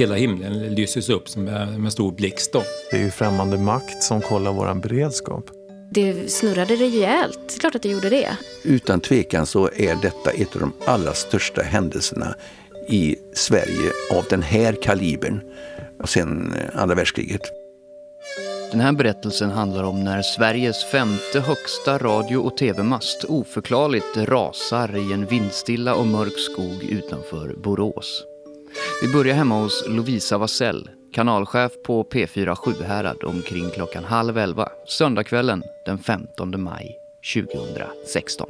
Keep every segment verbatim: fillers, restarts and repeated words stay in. hela himlen lyses upp som en stor blixt då. Det är ju främmande makt som kollar våran beredskap. Det snurrade rejält, klart att det gjorde det. Utan tvekan så är detta ett av de allra största händelserna i Sverige av den här kalibern sedan andra världskriget. Den här berättelsen handlar om när Sveriges femte högsta radio- och tv-mast oförklarligt rasar i en vindstilla och mörk skog utanför Borås. Vi börjar hemma hos Lovisa Vassell, kanalchef på P fyra Sjuhärad omkring klockan halv elva, söndagskvällen den femtonde maj tjugohundrasexton.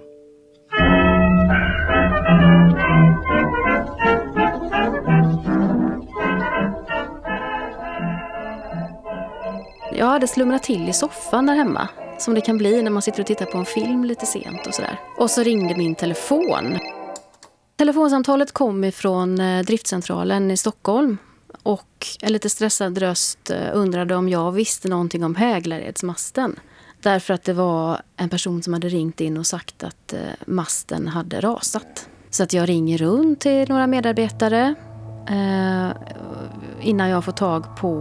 Jag hade slumrat till i soffan där hemma, som det kan bli när man sitter och tittar på en film lite sent och sådär. Och så ringde min telefon. Telefonsamtalet kom ifrån driftcentralen i Stockholm och en lite stressad röst undrade om jag visste någonting om Häglaredsmasten. Därför att det var en person som hade ringt in och sagt att masten hade rasat. Så att jag ringer runt till några medarbetare eh, innan jag får tag på...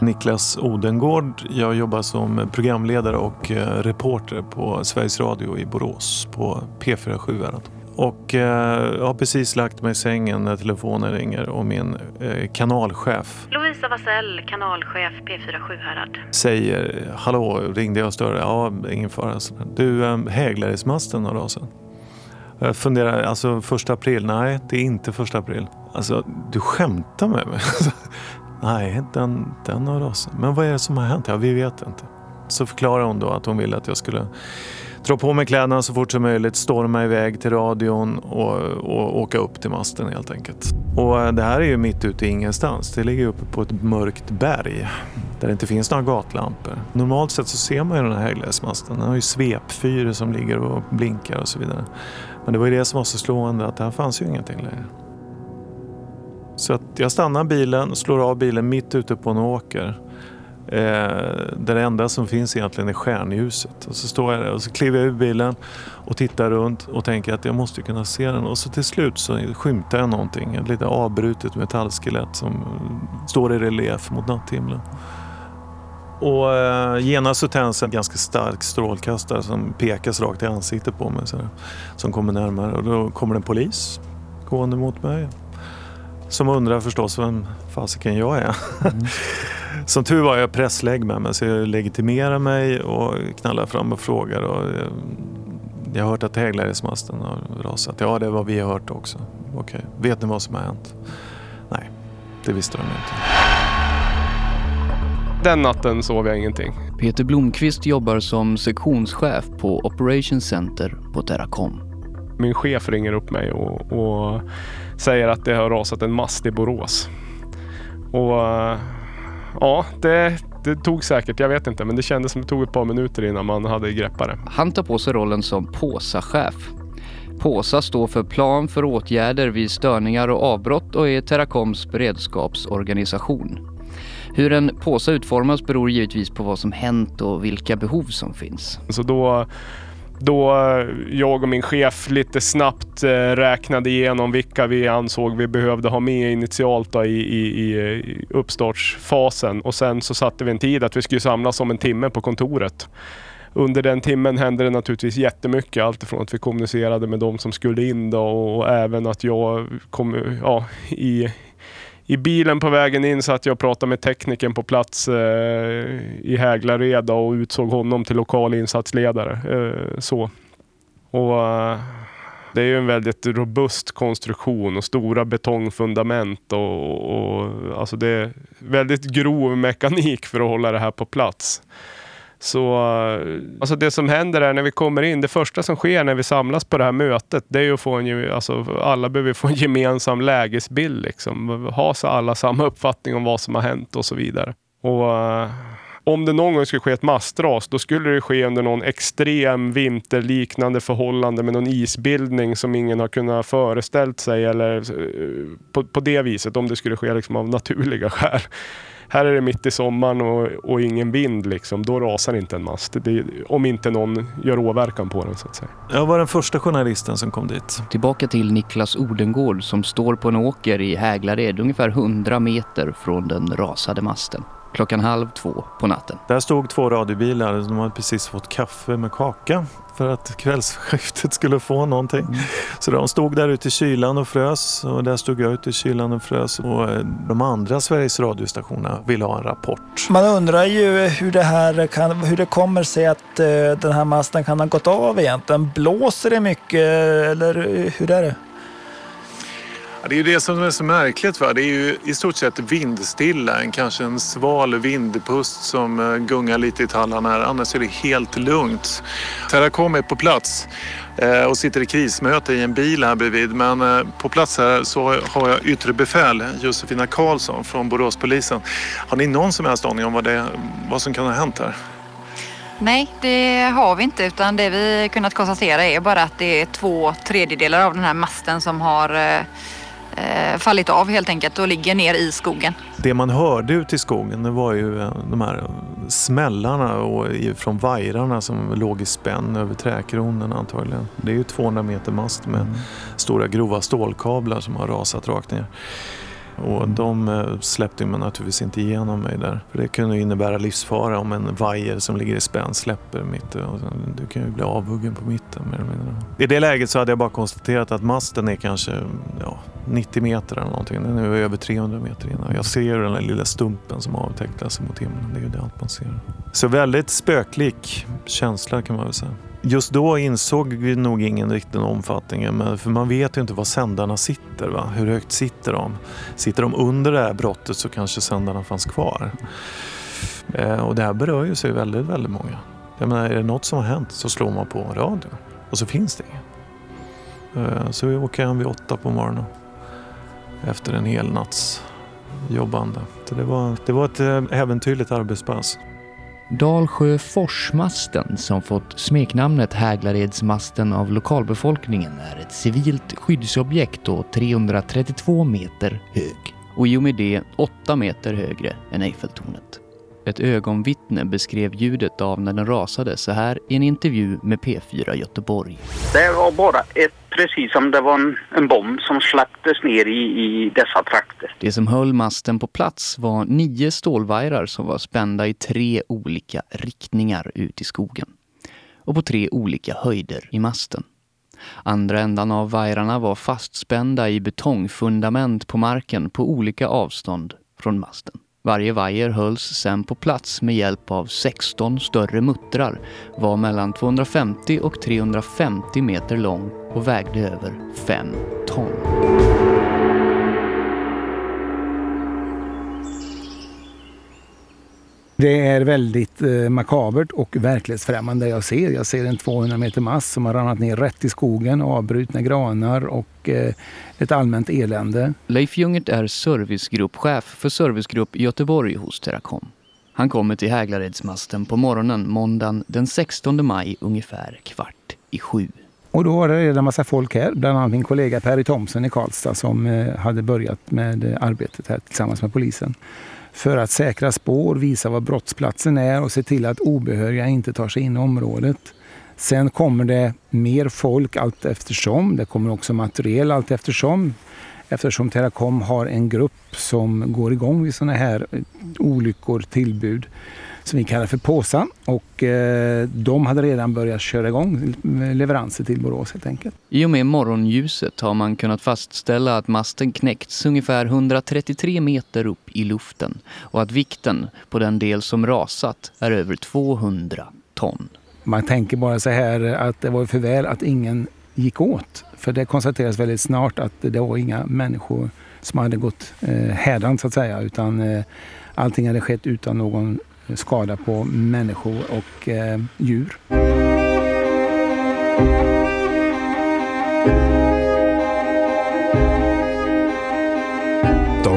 Niklas Odengård. Jag jobbar som programledare och reporter på Sveriges Radio i Borås på P fyra Sjuhärad. Och eh, jag har precis lagt mig i sängen när telefonen ringer och min eh, kanalchef... Lovisa Vassell, kanalchef P fyra Sjuhärad. Säger, hallå, ringde jag större? Ja, ingen fara. Du, eh, Häglaredsmasten har rasat. Jag funderar, alltså första april? Nej, det är inte första april. Alltså, du skämtar med mig. Nej, den, den har rasat. Men vad är det som har hänt? Ja, vi vet inte. Så förklarar hon då att hon ville att jag skulle... dra på mig kläderna så fort som möjligt, storma iväg till radion och, och åka upp till masten helt enkelt. Och det här är ju mitt ute i ingenstans. Det ligger uppe på ett mörkt berg där det inte finns några gatlampor. Normalt sett så ser man ju den här Häglaredsmasten. Den har ju svepfyrer som ligger och blinkar och så vidare. Men det var ju det som var så slående att det här fanns ju ingenting längre. Så att jag stannar bilen, slår av bilen mitt ute på en åker. Eh, där det enda som finns egentligen är stjärnljuset. Och så står jag där och så kliver jag ur bilen och tittar runt och tänker att jag måste kunna se den. Och så till slut så skymtar jag någonting, ett lite avbrutet metallskelett som står i relief mot natthimlen. Och eh, genast så tänds en ganska stark strålkastare som pekas rakt i ansiktet på mig så här, som kommer närmare. Och då kommer en polis gående mot mig som undrar förstås vem fasiken jag är. Mm. Som tur var jag presslägg med mig så jag legitimerar mig och knallar fram och frågar. Och jag har hört att Häglaredsmasten har rasat. Ja, det var vi har hört också. Okej, vet ni vad som har hänt? Nej, det visste de inte. Den natten sov jag ingenting. Peter Blomqvist jobbar som sektionschef på Operation Center på Teracom. Min chef ringer upp mig och, och säger att det har rasat en mast i Borås. Och... Ja, det, det tog säkert, jag vet inte, men det kändes som det tog ett par minuter innan man hade greppare. Han tar på sig rollen som P S A-chef. P S A står för plan för åtgärder vid störningar och avbrott och är Teracoms beredskapsorganisation. Hur en P S A utformas beror givetvis på vad som hänt och vilka behov som finns. Så då... Då jag och min chef lite snabbt räknade igenom vilka vi ansåg vi behövde ha med initialt då i, i, i uppstartsfasen. Och sen så satte vi en tid att vi skulle samlas om en timme på kontoret. Under den timmen hände det naturligtvis jättemycket. Allt ifrån att vi kommunicerade med dem som skulle in då, och även att jag kom ja, i... I bilen på vägen in så att jag pratade med tekniken på plats eh, i Häglared och utsåg honom till lokal insatsledare. Eh, så. Och, eh, det är ju en väldigt robust konstruktion och stora betongfundament. Och, och, alltså det är väldigt grov mekanik för att hålla det här på plats. Så alltså det som händer är när vi kommer in, det första som sker när vi samlas på det här mötet, det är ju att få en, alltså alla behöver få en gemensam lägesbild liksom, ha så alla samma uppfattning om vad som har hänt och så vidare. Och uh, om det någon gång skulle ske ett mastras, då skulle det ske under någon extrem vinterliknande förhållande med någon isbildning som ingen har kunnat föreställt sig eller uh, på, på det viset, om det skulle ske liksom av naturliga skäl. här är det mitt i sommaren och, och ingen vind liksom, då rasar inte en mast. Det, om inte någon gör åverkan på den så att säga. Jag var den första journalisten som kom dit. Tillbaka till Niklas Odengård som står på en åker i Häglared ungefär hundra meter från den rasade masten. Klockan halv två på natten. Där stod två radiobilar. De hade precis fått kaffe med kaka för att kvällsskiftet skulle få någonting. Mm. Så de stod där ute i kylan och frös. Och där stod jag ute i kylan och frös. Och de andra Sveriges radiostationerna ville ha en rapport. Man undrar ju hur det här kan, hur det kommer sig att den här masten kan ha gått av egentligen. Blåser det mycket eller hur är det? Det är ju det som är så märkligt. Va? Det är ju i stort sett vindstilla. En, kanske en sval vindpust som gungar lite i tallarna här. Annars är det helt lugnt. Teracom är på plats och sitter i krismöte i en bil här bredvid. Men på plats här så har jag yttre befäl, Josefina Karlsson från Boråspolisen. Har ni någon som helst aning om vad, det, vad som kan ha hänt här? Nej, det har vi inte, utan det vi kunnat konstatera är bara att det är två tredjedelar av den här masten som har fallit av helt enkelt och ligger ner i skogen. Det man hörde ut i skogen, det var ju de här smällarna och från vajrarna som låg i spänn över träkronorna antagligen. Det är ju tvåhundra meter mast med mm. stora grova stålkablar som har rasat rakt ner. Och de släppte man naturligtvis inte igenom mig där. För det kunde innebära livsfara om en vajer som ligger i spänn släpper mitt. Och sen, du kan ju bli avhuggen på mitten. Mer eller mindre. I det läget så hade jag bara konstaterat att masten är kanske ja, nittio meter eller någonting. Den är över trehundra meter innan. Jag ser den där lilla stumpen som avtecklar sig mot himlen. Det är ju det allt man ser. Så väldigt spöklik känsla kan man väl säga. Just då insåg vi nog ingen riktig omfattning, men för man vet ju inte var sändarna sitter, va? Hur högt sitter de? Sitter de under det här brottet så kanske sändarna fanns kvar. Eh, och det här berör ju sig väldigt, väldigt många. Jag menar, är det något som har hänt så slår man på radio och så finns det inget. Eh, så vi åker hem vid åtta på morgonen efter en hel natts jobbande. Så det var, det var ett äventyrligt arbetspass. Dalsjöforsmasten, som fått smeknamnet Häglaredsmasten av lokalbefolkningen, är ett civilt skyddsobjekt och trehundratrettiotvå meter hög. Och i och med det åtta meter högre än Eiffeltornet. Ett ögonvittne beskrev ljudet av när den rasade så här i en intervju med P fyra Göteborg. Det var bara ett, precis som det var en, en bomb som släpptes ner i, i dessa trakter. Det som höll masten på plats var nio stålvajrar som var spända i tre olika riktningar ut i skogen. Och på tre olika höjder i masten. Andra ändan av vajrarna var fastspända i betongfundament på marken på olika avstånd från masten. Varje vajer hölls sen på plats med hjälp av sexton större muttrar, var mellan tvåhundrafemtio och trehundrafemtio meter lång och vägde över fem ton. Det är väldigt makabert och verklighetsfrämmande jag ser. Jag ser en tvåhundra meter mast som har ramlat ner rätt i skogen, avbrutna granar och ett allmänt elände. Leif Ljungert är servicegruppchef för servicegrupp Göteborg hos Teracom. Han kommer till Häglaredsmasten på morgonen måndagen den sextonde maj ungefär kvart i sju. Och då var det redan en massa folk här, bland annat min kollega Perry Thomsen i Karlstad som hade börjat med arbetet här tillsammans med polisen. För att säkra spår, visa vad brottsplatsen är och se till att obehöriga inte tar sig in i området. Sen kommer det mer folk allt eftersom. Det kommer också material allt eftersom. Eftersom Teracom har en grupp som går igång vid sådana här olyckor, tillbud som vi kallar för Påsa. Och eh, de hade redan börjat köra igång leveranser till Borås helt enkelt. I och med morgonljuset har man kunnat fastställa att masten knäckts ungefär hundratrettiotre meter upp i luften. Och att vikten på den del som rasat är över tvåhundra ton. Man tänker bara så här att det var för väl att ingen gick åt. För det konstateras väldigt snart att det var inga människor som hade gått eh, hädan så att säga. Utan eh, allting hade skett utan någon skada på människor och eh, djur.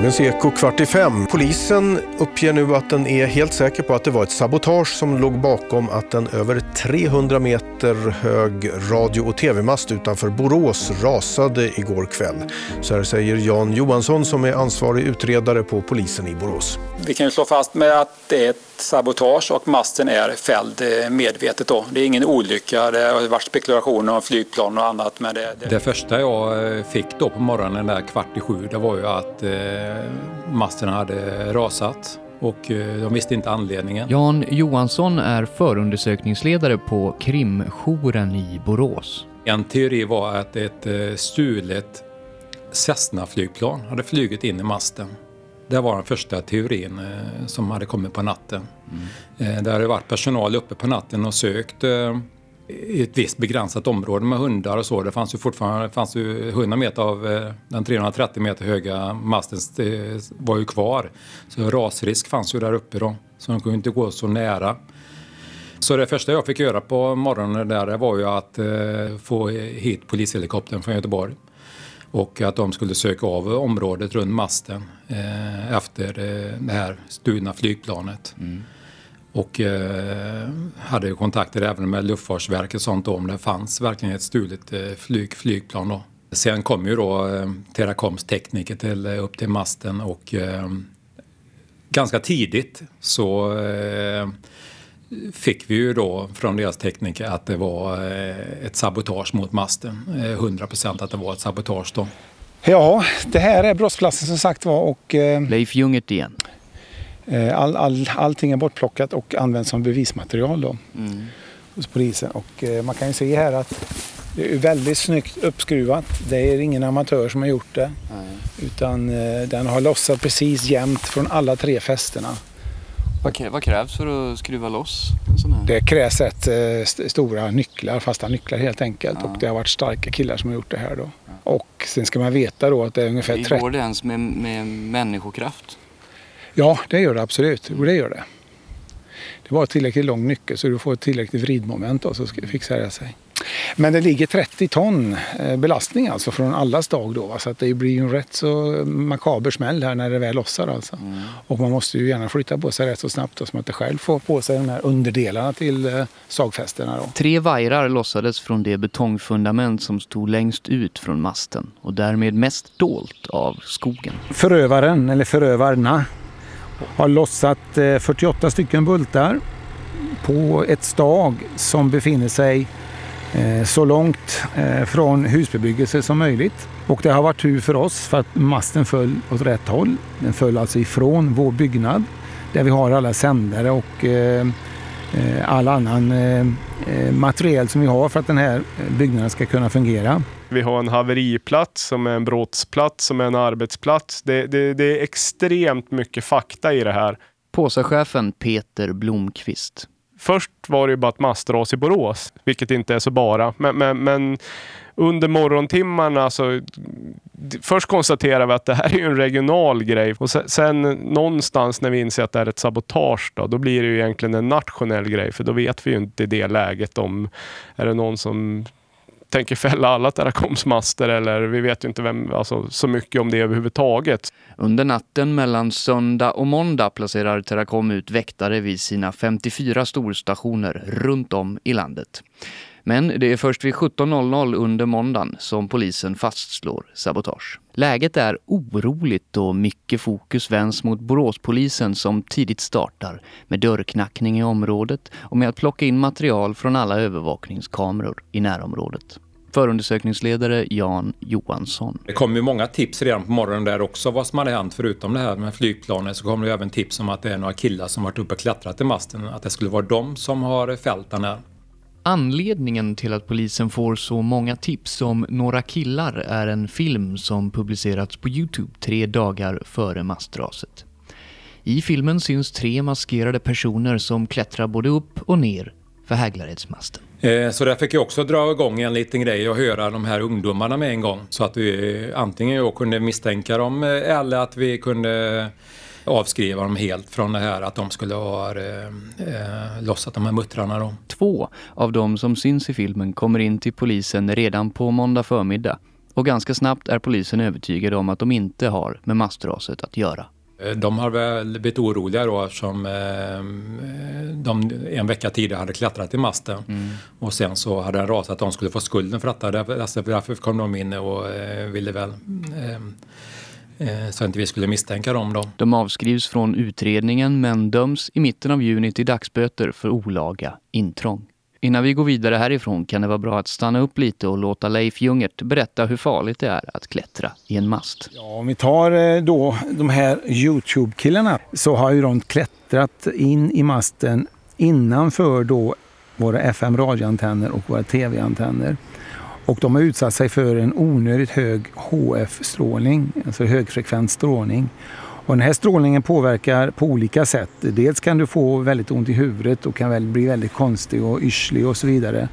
Dagens Eko kvart i fem. Polisen uppger nu att den är helt säker på att det var ett sabotage som låg bakom att en över trehundra meter hög radio- och tv-mast utanför Borås rasade igår kväll. Så här säger Jan Johansson som är ansvarig utredare på polisen i Borås. Vi kan ju slå fast med att det är ett sabotage och masten är fälld medvetet då. Det är ingen olycka, det har varit spekulationer om flygplan och annat. Men det, det... det första jag fick då på morgonen där kvart i sju, det var ju att masten hade rasat och de visste inte anledningen. Jan Johansson är förundersökningsledare på krimjouren i Borås. En teori var att ett stulet Cessna-flygplan hade flugit in i masten. Det var den första teorin som hade kommit på natten. Mm. Där hade varit personal uppe på natten och sökt i ett visst begränsat område med hundar och så. Det fanns ju fortfarande fanns ju hundra meter av den trehundratrettio meter höga masten var ju kvar. Så rasrisk fanns ju där uppe då. Så de kunde inte gå så nära. Så det första jag fick göra på morgonen där var ju att få hit polishelikoptern från Göteborg. Och att de skulle söka av området runt masten eh, efter eh, det här stulna flygplanet. Mm. Och eh, hade kontakter även med Luftfartsverket och sånt då, om det fanns verkligen ett stulet eh, flyg, flygplan. Då. Sen kom ju då eh, Teracoms tekniker till, upp till masten och eh, ganska tidigt så... Eh, fick vi ju då från deras tekniker att det var ett sabotage mot masten. hundra procent att det var ett sabotage då. Ja, det här är brottsplatsen som sagt var. Och, eh, Leif Ljungert igen. All, all, allting är bortplockat och används som bevismaterial då. Mm. Hos polisen. Och eh, man kan ju se här att det är väldigt snyggt uppskruvat. Det är ingen amatör som har gjort det. Mm. Utan eh, den har lossat precis jämnt från alla tre fästerna. Vad krävs för att skruva loss en sån här? Det krävs ett, st- stora nycklar, fasta nycklar helt enkelt. Ja. Och det har varit starka killar som har gjort det här då. Ja. Och sen ska man veta då att det är ungefär trettio... Går det ens med, med människokraft? Ja, det gör det absolut. Mm. Och det gör det. Det var tillräckligt lång nyckel så du får ett tillräckligt vridmoment och så fixar det sig. Men det ligger trettio ton belastning alltså från allas dag då. Va? Så att det blir ju en rätt så makaber smäll här när det väl lossar alltså. Mm. Och man måste ju gärna flytta på sig rätt så snabbt då, så man inte själv får på sig de här underdelarna till sagfästena då. Tre vajrar lossades från det betongfundament som stod längst ut från masten och därmed mest dolt av skogen. Förövaren eller förövarna har lossat fyrtioåtta stycken bultar på ett stag som befinner sig så långt från husbebyggelse som möjligt. Och det har varit tur för oss för att masten föll åt rätt håll. Den föll alltså ifrån vår byggnad där vi har alla sändare och all annan material som vi har för att den här byggnaden ska kunna fungera. Vi har en haveriplats som är en brottsplats som är en arbetsplats. Det, det, det är extremt mycket fakta i det här. Påsachefen Peter Blomqvist. Först var det ju bara ett mastras i Borås, vilket inte är så bara. Men, men, men under morgontimmarna så... Först konstaterar vi att det här är ju en regional grej. Och sen, sen någonstans när vi inser att det är ett sabotage då, då blir det ju egentligen en nationell grej. För då vet vi ju inte i det läget om... Är det någon som... tänker fälla alla Teracomsmaster eller vi vet ju inte vem, alltså, så mycket om det överhuvudtaget. Under natten mellan söndag och måndag placerar Teracom ut väktare vid sina femtiofyra storstationer runt om i landet. Men det är först vid sjutton noll noll under måndagen som polisen fastslår sabotage. Läget är oroligt och mycket fokus vänds mot Boråspolisen som tidigt startar med dörrknackning i området och med att plocka in material från alla övervakningskameror i närområdet. Förundersökningsledare Jan Johansson. Det kom ju många tips redan på morgonen där också vad som hade hänt förutom det här med flygplanet så kom det ju även tips om att det är några killar som varit uppe och klättrat i masten att det skulle vara de som har fällt den här. Anledningen till att polisen får så många tips om några killar är en film som publicerats på YouTube tre dagar före mastraset. I filmen syns tre maskerade personer som klättrar både upp och ner för Häglaredsmasten. Så där fick jag också dra igång en liten grej och höra de här ungdomarna med en gång. Så att vi antingen jag kunde misstänka dem eller att vi kunde... avskriva dem helt från det här att de skulle ha eh, eh, lossat de här muttrarna då. Två av dem som syns i filmen kommer in till polisen redan på måndag förmiddag Och ganska snabbt är polisen övertygad om att de inte har med mastraset att göra. De har väl blivit oroliga då eftersom de en vecka tidigare hade klättrat i masten. Mm. Och sen så hade den rasat att de skulle få skulden för detta. Därför kom de in och ville väl så att inte vi skulle misstänka dem då. De avskrivs från utredningen men döms i mitten av juni till dagsböter för olaga intrång. Innan vi går vidare härifrån kan det vara bra att stanna upp lite och låta Leif Ljungert berätta hur farligt det är att klättra i en mast. Ja, om vi tar då de här YouTube-killarna så har ju de klättrat in i masten innanför då våra F M-radioantenner och våra T V-antenner. Och de har utsatt sig för en onödigt hög H F-strålning, alltså högfrekvensstrålning. Och den här strålningen påverkar på olika sätt. Dels kan du få väldigt ont i huvudet och kan väl bli väldigt konstig och yrslig och så vidare.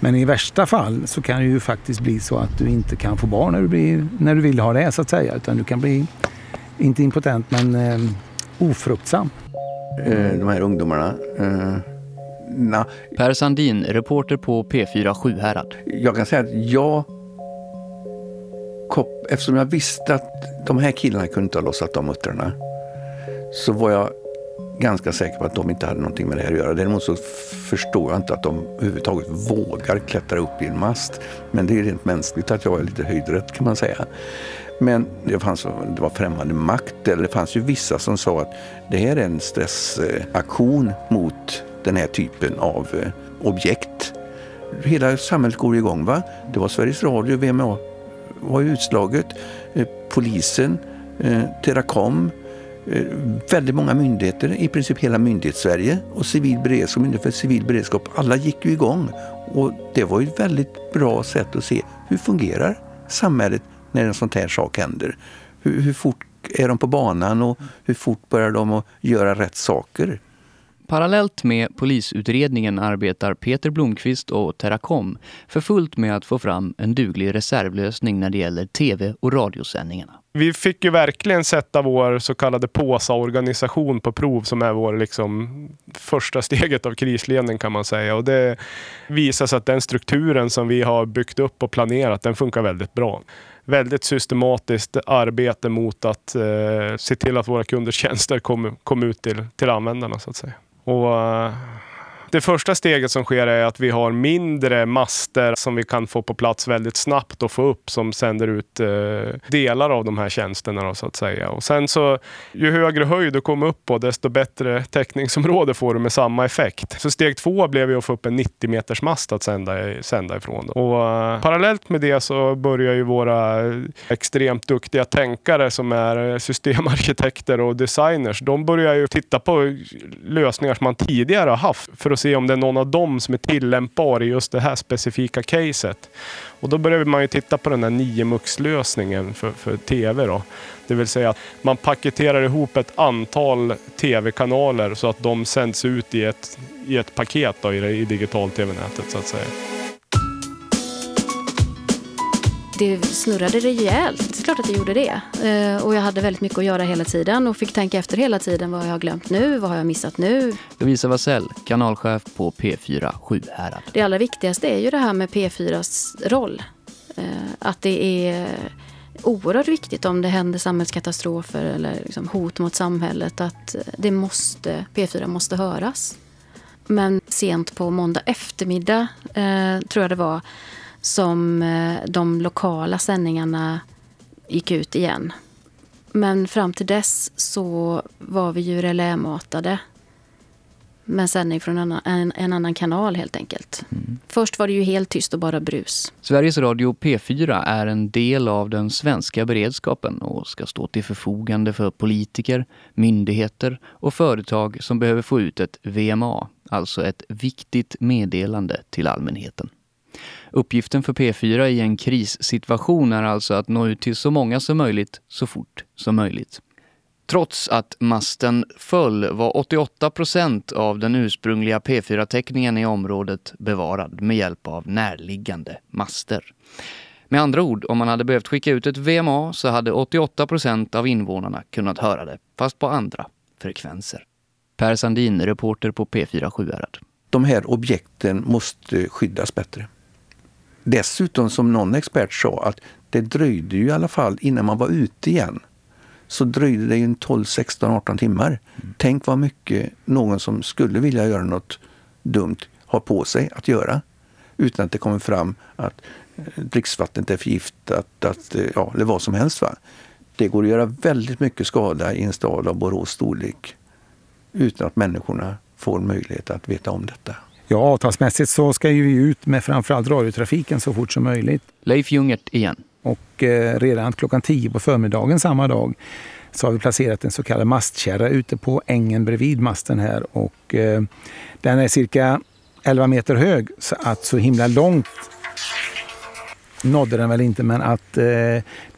Men i värsta fall så kan det ju faktiskt bli så att du inte kan få barn när du, blir, när du vill ha det så att säga. Utan du kan bli, inte impotent men eh, ofruktsam. De här ungdomarna... Eh... Nah. Per Sandin, reporter på P fyra Sjuhärad. Jag kan säga att jag, eftersom jag visste att de här killarna kunde inte ha lossat de muttrarna, så var jag ganska säker på att de inte hade någonting med det här att göra. Däremot så förstår jag inte att de överhuvudtaget vågar klättra upp i en mast. Men det är rent mänskligt att jag var lite höjdrätt kan man säga. Men det, fanns, det var främmande makt, eller det fanns ju vissa som sa att det här är en stressaktion mot den här typen av objekt. Hela samhället går igång va? Det var Sveriges Radio, V M A var ju utslaget, polisen, Teracom, väldigt många myndigheter, i princip hela myndighets-Sverige och civil beredskap, myndighet för civil beredskap, alla gick ju igång och det var ju ett väldigt bra sätt att se hur fungerar samhället när en sån här sak händer. Hur, hur fort är de på banan och hur fort börjar de att göra rätt saker? Parallellt med polisutredningen arbetar Peter Blomqvist och Teracom för fullt med att få fram en duglig reservlösning när det gäller tv- och radiosändningarna. Vi fick ju verkligen sätta vår så kallade påsaorganisation på prov som är vår liksom första steget av krisledning kan man säga. Och det visar sig att den strukturen som vi har byggt upp och planerat, den funkar väldigt bra. Väldigt systematiskt arbete mot att eh, se till att våra kunders tjänster kom, kom ut till, till användarna så att säga. Och det första steget som sker är att vi har mindre master som vi kan få på plats väldigt snabbt och få upp som sänder ut eh, delar av de här tjänsterna då, så att säga. Och sen så ju högre höjd du kommer upp på desto bättre täckningsområde får du med samma effekt. Så steg två blev ju att få upp en nittio meters mast att sända, sända ifrån. Då. Och eh, parallellt med det så börjar ju våra extremt duktiga tänkare som är systemarkitekter och designers, de börjar ju titta på lösningar som man tidigare har haft för att se om det är någon av dem som är tillämpbar i just det här specifika caset. Och då börjar man ju titta på den här nio mux-lösningen för, för tv då. Det vill säga att man paketerar ihop ett antal tv-kanaler så att de sänds ut i ett, i ett paket då, i, det, i digital tv-nätet så att säga. Det snurrade rejält, klart att det gjorde det. Och jag hade väldigt mycket att göra hela tiden och fick tänka efter hela tiden vad jag har glömt nu, vad har jag missat nu. Lovisa Vassell, kanalchef på P fyra Sjuhärad. Det allra viktigaste är ju det här med P fyras roll. Att det är oerhört viktigt om det händer samhällskatastrofer eller liksom hot mot samhället att det måste, P fyra måste höras. Men sent på måndag eftermiddag tror jag det var som de lokala sändningarna gick ut igen. Men fram till dess så var vi ju relämatade med sändning från en, en, en annan kanal helt enkelt. Mm. Först var det ju helt tyst och bara brus. Sveriges Radio P fyra är en del av den svenska beredskapen och ska stå till förfogande för politiker, myndigheter och företag som behöver få ut ett V M A, alltså ett viktigt meddelande till allmänheten. Uppgiften för P fyra i en krissituation är alltså att nå ut till så många som möjligt så fort som möjligt. Trots att masten föll var åttioåtta procent av den ursprungliga P fyra-täckningen i området bevarad med hjälp av närliggande master. Med andra ord, om man hade behövt skicka ut ett V M A så hade åttioåtta procent av invånarna kunnat höra det, fast på andra frekvenser. Per Sandin, reporter på P fyra Sjuhärad. De här objekten måste skyddas bättre. Dessutom, som någon expert sa, att det dröjde ju i alla fall innan man var ute igen. Så dröjde det ju tolv, sexton, arton timmar. Mm. Tänk vad mycket någon som skulle vilja göra något dumt har på sig att göra. Utan att det kommer fram att dricksvattnet är förgiftat, att, ja, eller vad som helst. Va? Det går att göra väldigt mycket skada i en stad av Borås storlek utan att människorna får möjlighet att veta om detta. Ja, avtalsmässigt så ska ju vi ut med framförallt radiotrafiken så fort som möjligt. Leif Ljungert igen. Och eh, redan klockan tio på förmiddagen samma dag så har vi placerat en så kallad mastkärra ute på ängen bredvid masten här. Och eh, den är cirka elva meter hög, så att så himla långt nådde den väl inte, men att eh,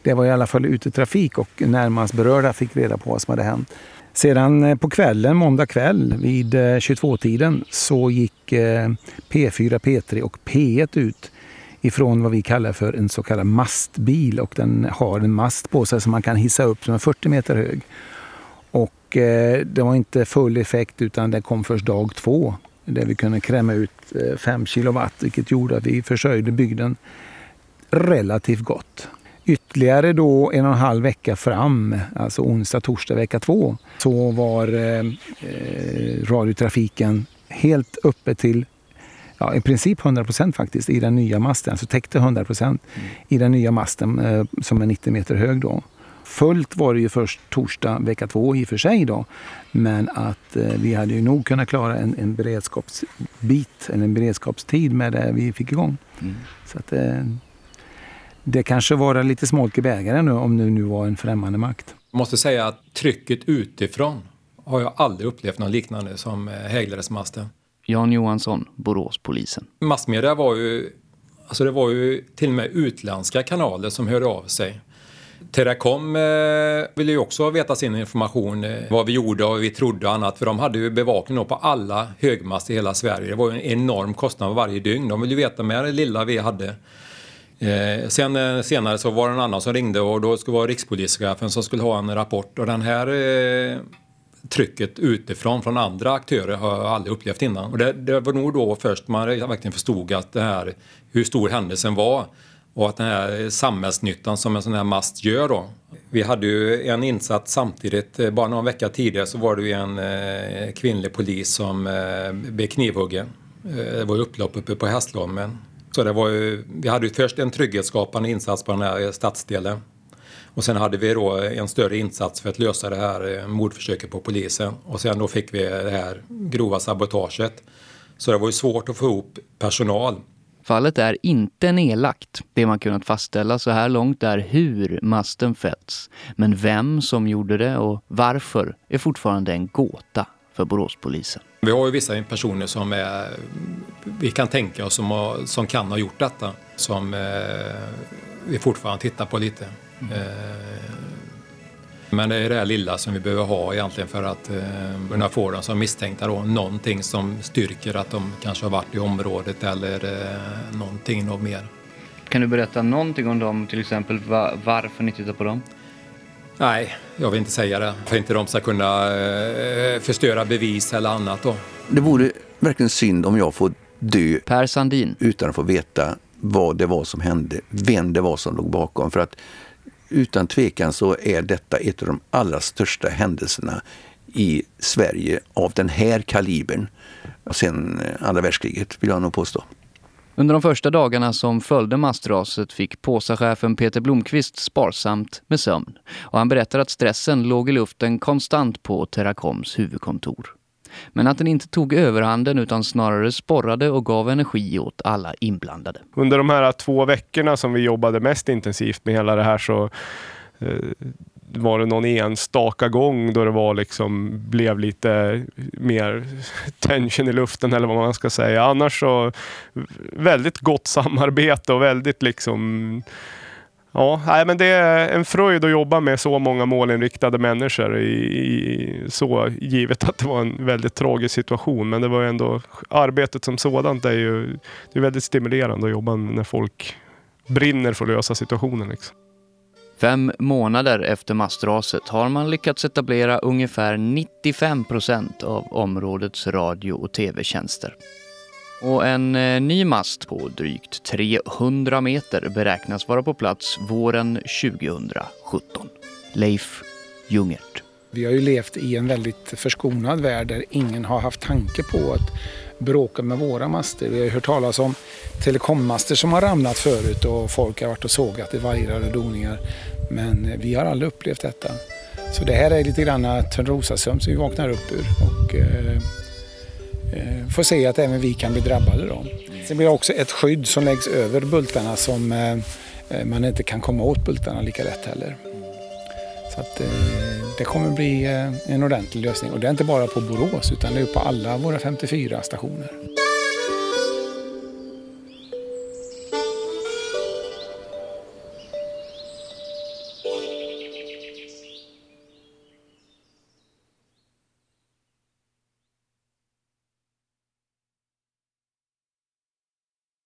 det var i alla fall ute trafik och närmast berörda fick reda på vad som hade hänt. Sedan på kvällen, måndag kväll vid tjugotvåtiden, så gick P fyra, P tre och P ett ut ifrån vad vi kallar för en så kallad mastbil, och den har en mast på sig som man kan hissa upp som är fyrtio meter hög. Och det var inte full effekt utan det kom först dag två där vi kunde kräma ut fem kilowatt, vilket gjorde att vi försörjde bygden relativt gott. Ytterligare då en och en halv vecka fram, alltså onsdag, torsdag, vecka två, så var eh, radiotrafiken helt uppe till, ja, i princip hundra procent faktiskt i den nya masten. Så täckte hundra procent mm. i den nya masten eh, som är nittio meter hög då. Fullt var det ju först torsdag, vecka två i och för sig då. Men att eh, vi hade ju nog kunnat klara en, en beredskapsbit, eller en beredskapstid med det vi fick igång. Mm. Så att... Eh, Det kanske var lite smolk i bägaren nu om nu nu var en främmande makt. Jag måste säga att trycket utifrån har jag aldrig upplevt något liknande som Häglaredsmasten. Jan Johansson, Boråspolisen. Massmedia var ju, alltså det var ju till och med utländska kanaler som hörde av sig. Teracom eh, ville ju också veta sin information, eh, vad vi gjorde och vad vi trodde och annat. För de hade ju bevakning på alla högmast i hela Sverige. Det var ju en enorm kostnad varje dygn. De ville ju veta mer det lilla vi hade. Eh, sen, senare så var det en annan som ringde, och då skulle vara rikspolischefen som skulle ha en rapport, och den här eh, trycket utifrån från andra aktörer har jag aldrig upplevt innan, och det, det var nog då först man verkligen förstod att det här, hur stor händelsen var och att den här samhällsnyttan som en sån här mast gör då. Vi hade ju en insats samtidigt, bara någon vecka tidigare så var det ju en eh, kvinnlig polis som eh, blev knivhuggen. Eh, det var ju upplopp uppe på Hästlången. Så det var ju, vi hade ju först en trygghetsskapande insats på den här stadsdelen. Och sen hade vi då en större insats för att lösa det här mordförsöket på polisen. Och sen då fick vi det här grova sabotaget. Så det var ju svårt att få ihop personal. Fallet är inte nedlagt. Det man kunnat fastställa så här långt är hur masten fällts. Men vem som gjorde det och varför är fortfarande en gåta för Boråspolisen. Vi har ju vissa personer som är, vi kan tänka oss som, har, som kan ha gjort detta, som eh, vi fortfarande tittar på lite. Mm. Eh, men det är det här lilla som vi behöver ha egentligen för att kunna eh, få dem som misstänkta då, någonting som styrker att de kanske har varit i området eller eh, någonting något mer. Kan du berätta någonting om dem, till exempel var, varför ni tittar på dem? Nej, jag vill inte säga det. För inte de ska kunna eh, förstöra bevis eller annat då. Det vore verkligen synd om jag får dö, Per Sandin, utan att få veta vad det var som hände, vem det var som låg bakom. För att utan tvekan så är detta ett av de allra största händelserna i Sverige av den här kalibern sedan andra världskriget, vill jag nog påstå. Under de första dagarna som följde mastraset fick påsachefen Peter Blomqvist sparsamt med sömn, och han berättar att stressen låg i luften konstant på Teracoms huvudkontor. Men att den inte tog överhanden utan snarare sporrade och gav energi åt alla inblandade. Under de här två veckorna som vi jobbade mest intensivt med hela det här så eh, var det någon enstaka gång då det var liksom, blev lite mer tension i luften eller vad man ska säga. Annars så väldigt gott samarbete och väldigt liksom... Ja, nej, men det är en fröjd att jobba med så många målinriktade människor i, i, så givet att det var en väldigt tragisk situation, men det var ändå arbetet som sådant är ju det är väldigt stimulerande att jobba när folk brinner för att lösa situationen liksom. Fem månader efter mastraset har man lyckats etablera ungefär nittiofem procent av områdets radio- och tv-tjänster. Och en ny mast på drygt trehundra meter beräknas vara på plats våren tjugosjutton. Leif Ljungert. Vi har ju levt i en väldigt förskonad värld där ingen har haft tanke på att bråka med våra master. Vi har ju hört talas om telekommaster som har ramlat förut och folk har varit och sågat i vajrar och doningar. Men vi har aldrig upplevt detta. Så det här är lite grann törnrosasömn som vi vaknar upp ur och eh, får se att även vi kan bli drabbade då. Sen blir det också ett skydd som läggs över bultarna som eh, man inte kan komma åt bultarna lika lätt heller. Så att eh, det kommer bli eh, en ordentlig lösning och det är inte bara på Borås utan det är på alla våra femtiofyra stationer.